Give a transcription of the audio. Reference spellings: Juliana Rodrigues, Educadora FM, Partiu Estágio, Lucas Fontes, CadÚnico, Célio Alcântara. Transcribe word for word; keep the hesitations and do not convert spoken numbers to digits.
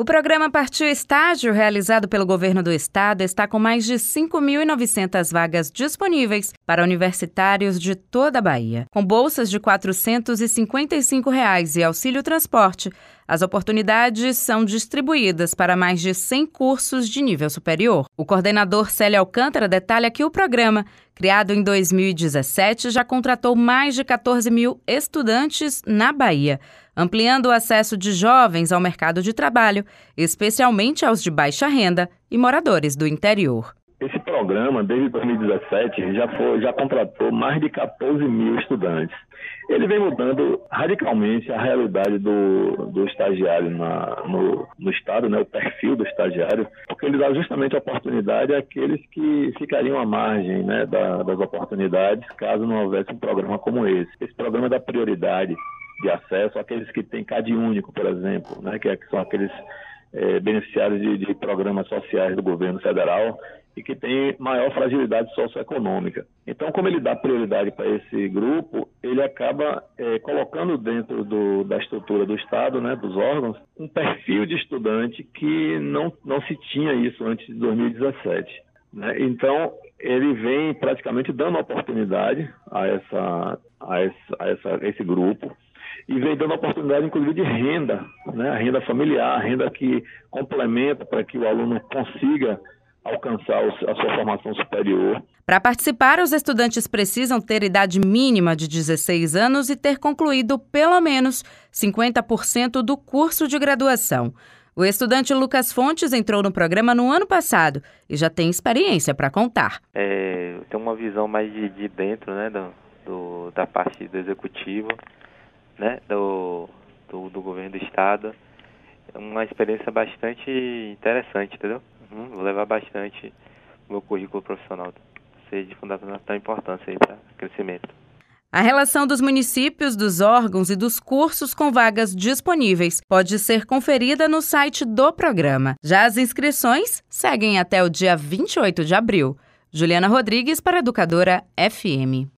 O programa Partiu Estágio, realizado pelo Governo do Estado, está com mais de cinco mil e novecentas vagas disponíveis para universitários de toda a Bahia. Com bolsas de quatrocentos e cinquenta e cinco reais e auxílio transporte, as oportunidades são distribuídas para mais de cem cursos de nível superior. O coordenador Célio Alcântara detalha que o programa, criado em dois mil e dezessete, já contratou mais de quatorze mil estudantes na Bahia, ampliando o acesso de jovens ao mercado de trabalho, especialmente aos de baixa renda e moradores do interior. Esse programa, desde dois mil e dezessete, já, foi, já contratou mais de quatorze mil estudantes. Ele vem mudando radicalmente a realidade do, do estagiário na, no, no Estado, né, o perfil do estagiário, porque ele dá justamente a oportunidade àqueles que ficariam à margem, né, da, das oportunidades caso não houvesse um programa como esse. Esse programa dá prioridade de acesso àqueles que têm CadÚnico, por exemplo, né, que são aqueles é, beneficiários de, de programas sociais do governo federal e que têm maior fragilidade socioeconômica. Então, como ele dá prioridade para esse grupo, ele acaba é, colocando dentro do, da estrutura do Estado, né, dos órgãos, um perfil de estudante que não, não se tinha isso antes de dois mil e dezessete. Né? Então, ele vem praticamente dando oportunidade a, essa, a, essa, a, essa, a esse grupo, e vem dando oportunidade, inclusive, de renda, né? A renda familiar, a renda que complementa para que o aluno consiga alcançar a sua formação superior. Para participar, os estudantes precisam ter idade mínima de dezesseis anos e ter concluído pelo menos cinquenta por cento do curso de graduação. O estudante Lucas Fontes entrou no programa no ano passado e já tem experiência para contar. É, eu tenho uma visão mais de, de dentro, né, do, do, da parte do executivo, né, do, do, do governo do estado. É uma experiência bastante interessante, entendeu? Hum, vou levar bastante o meu currículo profissional, ser de fundamental importância para o crescimento. A relação dos municípios, dos órgãos e dos cursos com vagas disponíveis pode ser conferida no site do programa. Já as inscrições seguem até o dia vinte e oito de abril. Juliana Rodrigues para a Educadora F M.